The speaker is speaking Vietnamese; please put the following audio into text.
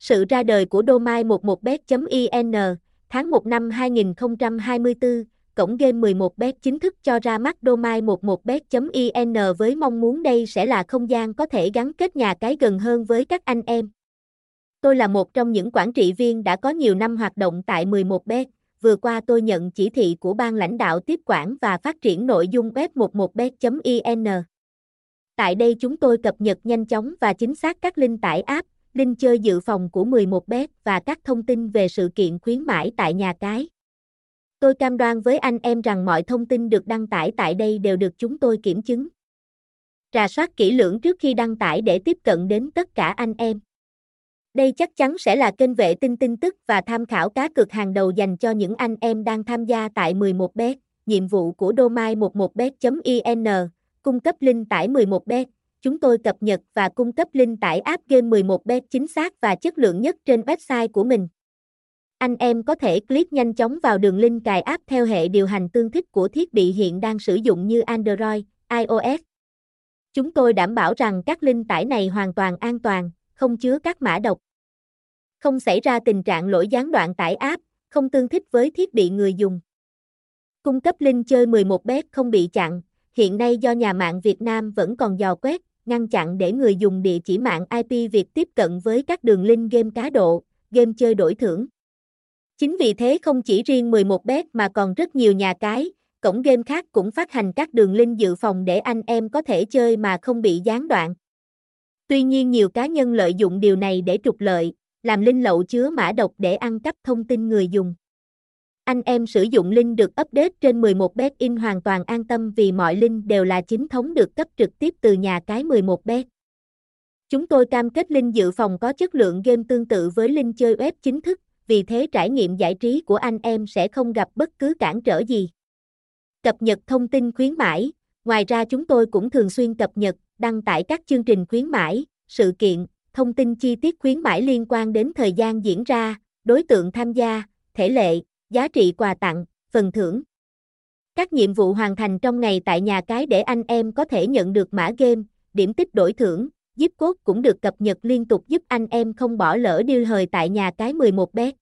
Sự ra đời của Domai11bet.in tháng 1 năm 2024, cổng game 11bet chính thức cho ra mắt Domai11bet.in với mong muốn đây sẽ là không gian có thể gắn kết nhà cái gần hơn với các anh em. Tôi là một trong những quản trị viên đã có nhiều năm hoạt động tại 11bet. Vừa qua tôi nhận chỉ thị của ban lãnh đạo tiếp quản và phát triển nội dung web 11bet.in. Tại đây chúng tôi cập nhật nhanh chóng và chính xác các link tải app, link chơi dự phòng của 11bet và các thông tin về sự kiện khuyến mãi tại nhà cái. Tôi cam đoan với anh em rằng mọi thông tin được đăng tải tại đây đều được chúng tôi kiểm chứng, rà soát kỹ lưỡng trước khi đăng tải để tiếp cận đến tất cả anh em. Đây chắc chắn sẽ là kênh vệ tinh tin tức và tham khảo cá cược hàng đầu dành cho những anh em đang tham gia tại 11bet. Nhiệm vụ của Domai11bet.in: cung cấp link tải 11bet. Chúng tôi cập nhật và cung cấp link tải app game 11bet chính xác và chất lượng nhất trên website của mình. Anh em có thể click nhanh chóng vào đường link cài app theo hệ điều hành tương thích của thiết bị hiện đang sử dụng như Android, iOS. Chúng tôi đảm bảo rằng các link tải này hoàn toàn an toàn, không chứa các mã độc, không xảy ra tình trạng lỗi gián đoạn tải app, không tương thích với thiết bị người dùng. Cung cấp link chơi 11bet không bị chặn. Hiện nay do nhà mạng Việt Nam vẫn còn dò quét, ngăn chặn để người dùng địa chỉ mạng IP Việt tiếp cận với các đường link game cá độ, game chơi đổi thưởng. Chính vì thế không chỉ riêng 11bet mà còn rất nhiều nhà cái, cổng game khác cũng phát hành các đường link dự phòng để anh em có thể chơi mà không bị gián đoạn. Tuy nhiên nhiều cá nhân lợi dụng điều này để trục lợi, làm link lậu chứa mã độc để ăn cắp thông tin người dùng. Anh em sử dụng link được update trên 11bet.in hoàn toàn an tâm vì mọi link đều là chính thống được cấp trực tiếp từ nhà cái 11bet. Chúng tôi cam kết link dự phòng có chất lượng game tương tự với link chơi web chính thức, vì thế trải nghiệm giải trí của anh em sẽ không gặp bất cứ cản trở gì. Cập nhật thông tin khuyến mãi. Ngoài ra chúng tôi cũng thường xuyên cập nhật, đăng tải các chương trình khuyến mãi, sự kiện, thông tin chi tiết khuyến mãi liên quan đến thời gian diễn ra, đối tượng tham gia, thể lệ, giá trị quà tặng, phần thưởng. Các nhiệm vụ hoàn thành trong ngày tại nhà cái để anh em có thể nhận được mã game, điểm tích đổi thưởng, zip code cũng được cập nhật liên tục giúp anh em không bỏ lỡ deal hời tại nhà cái 11bet.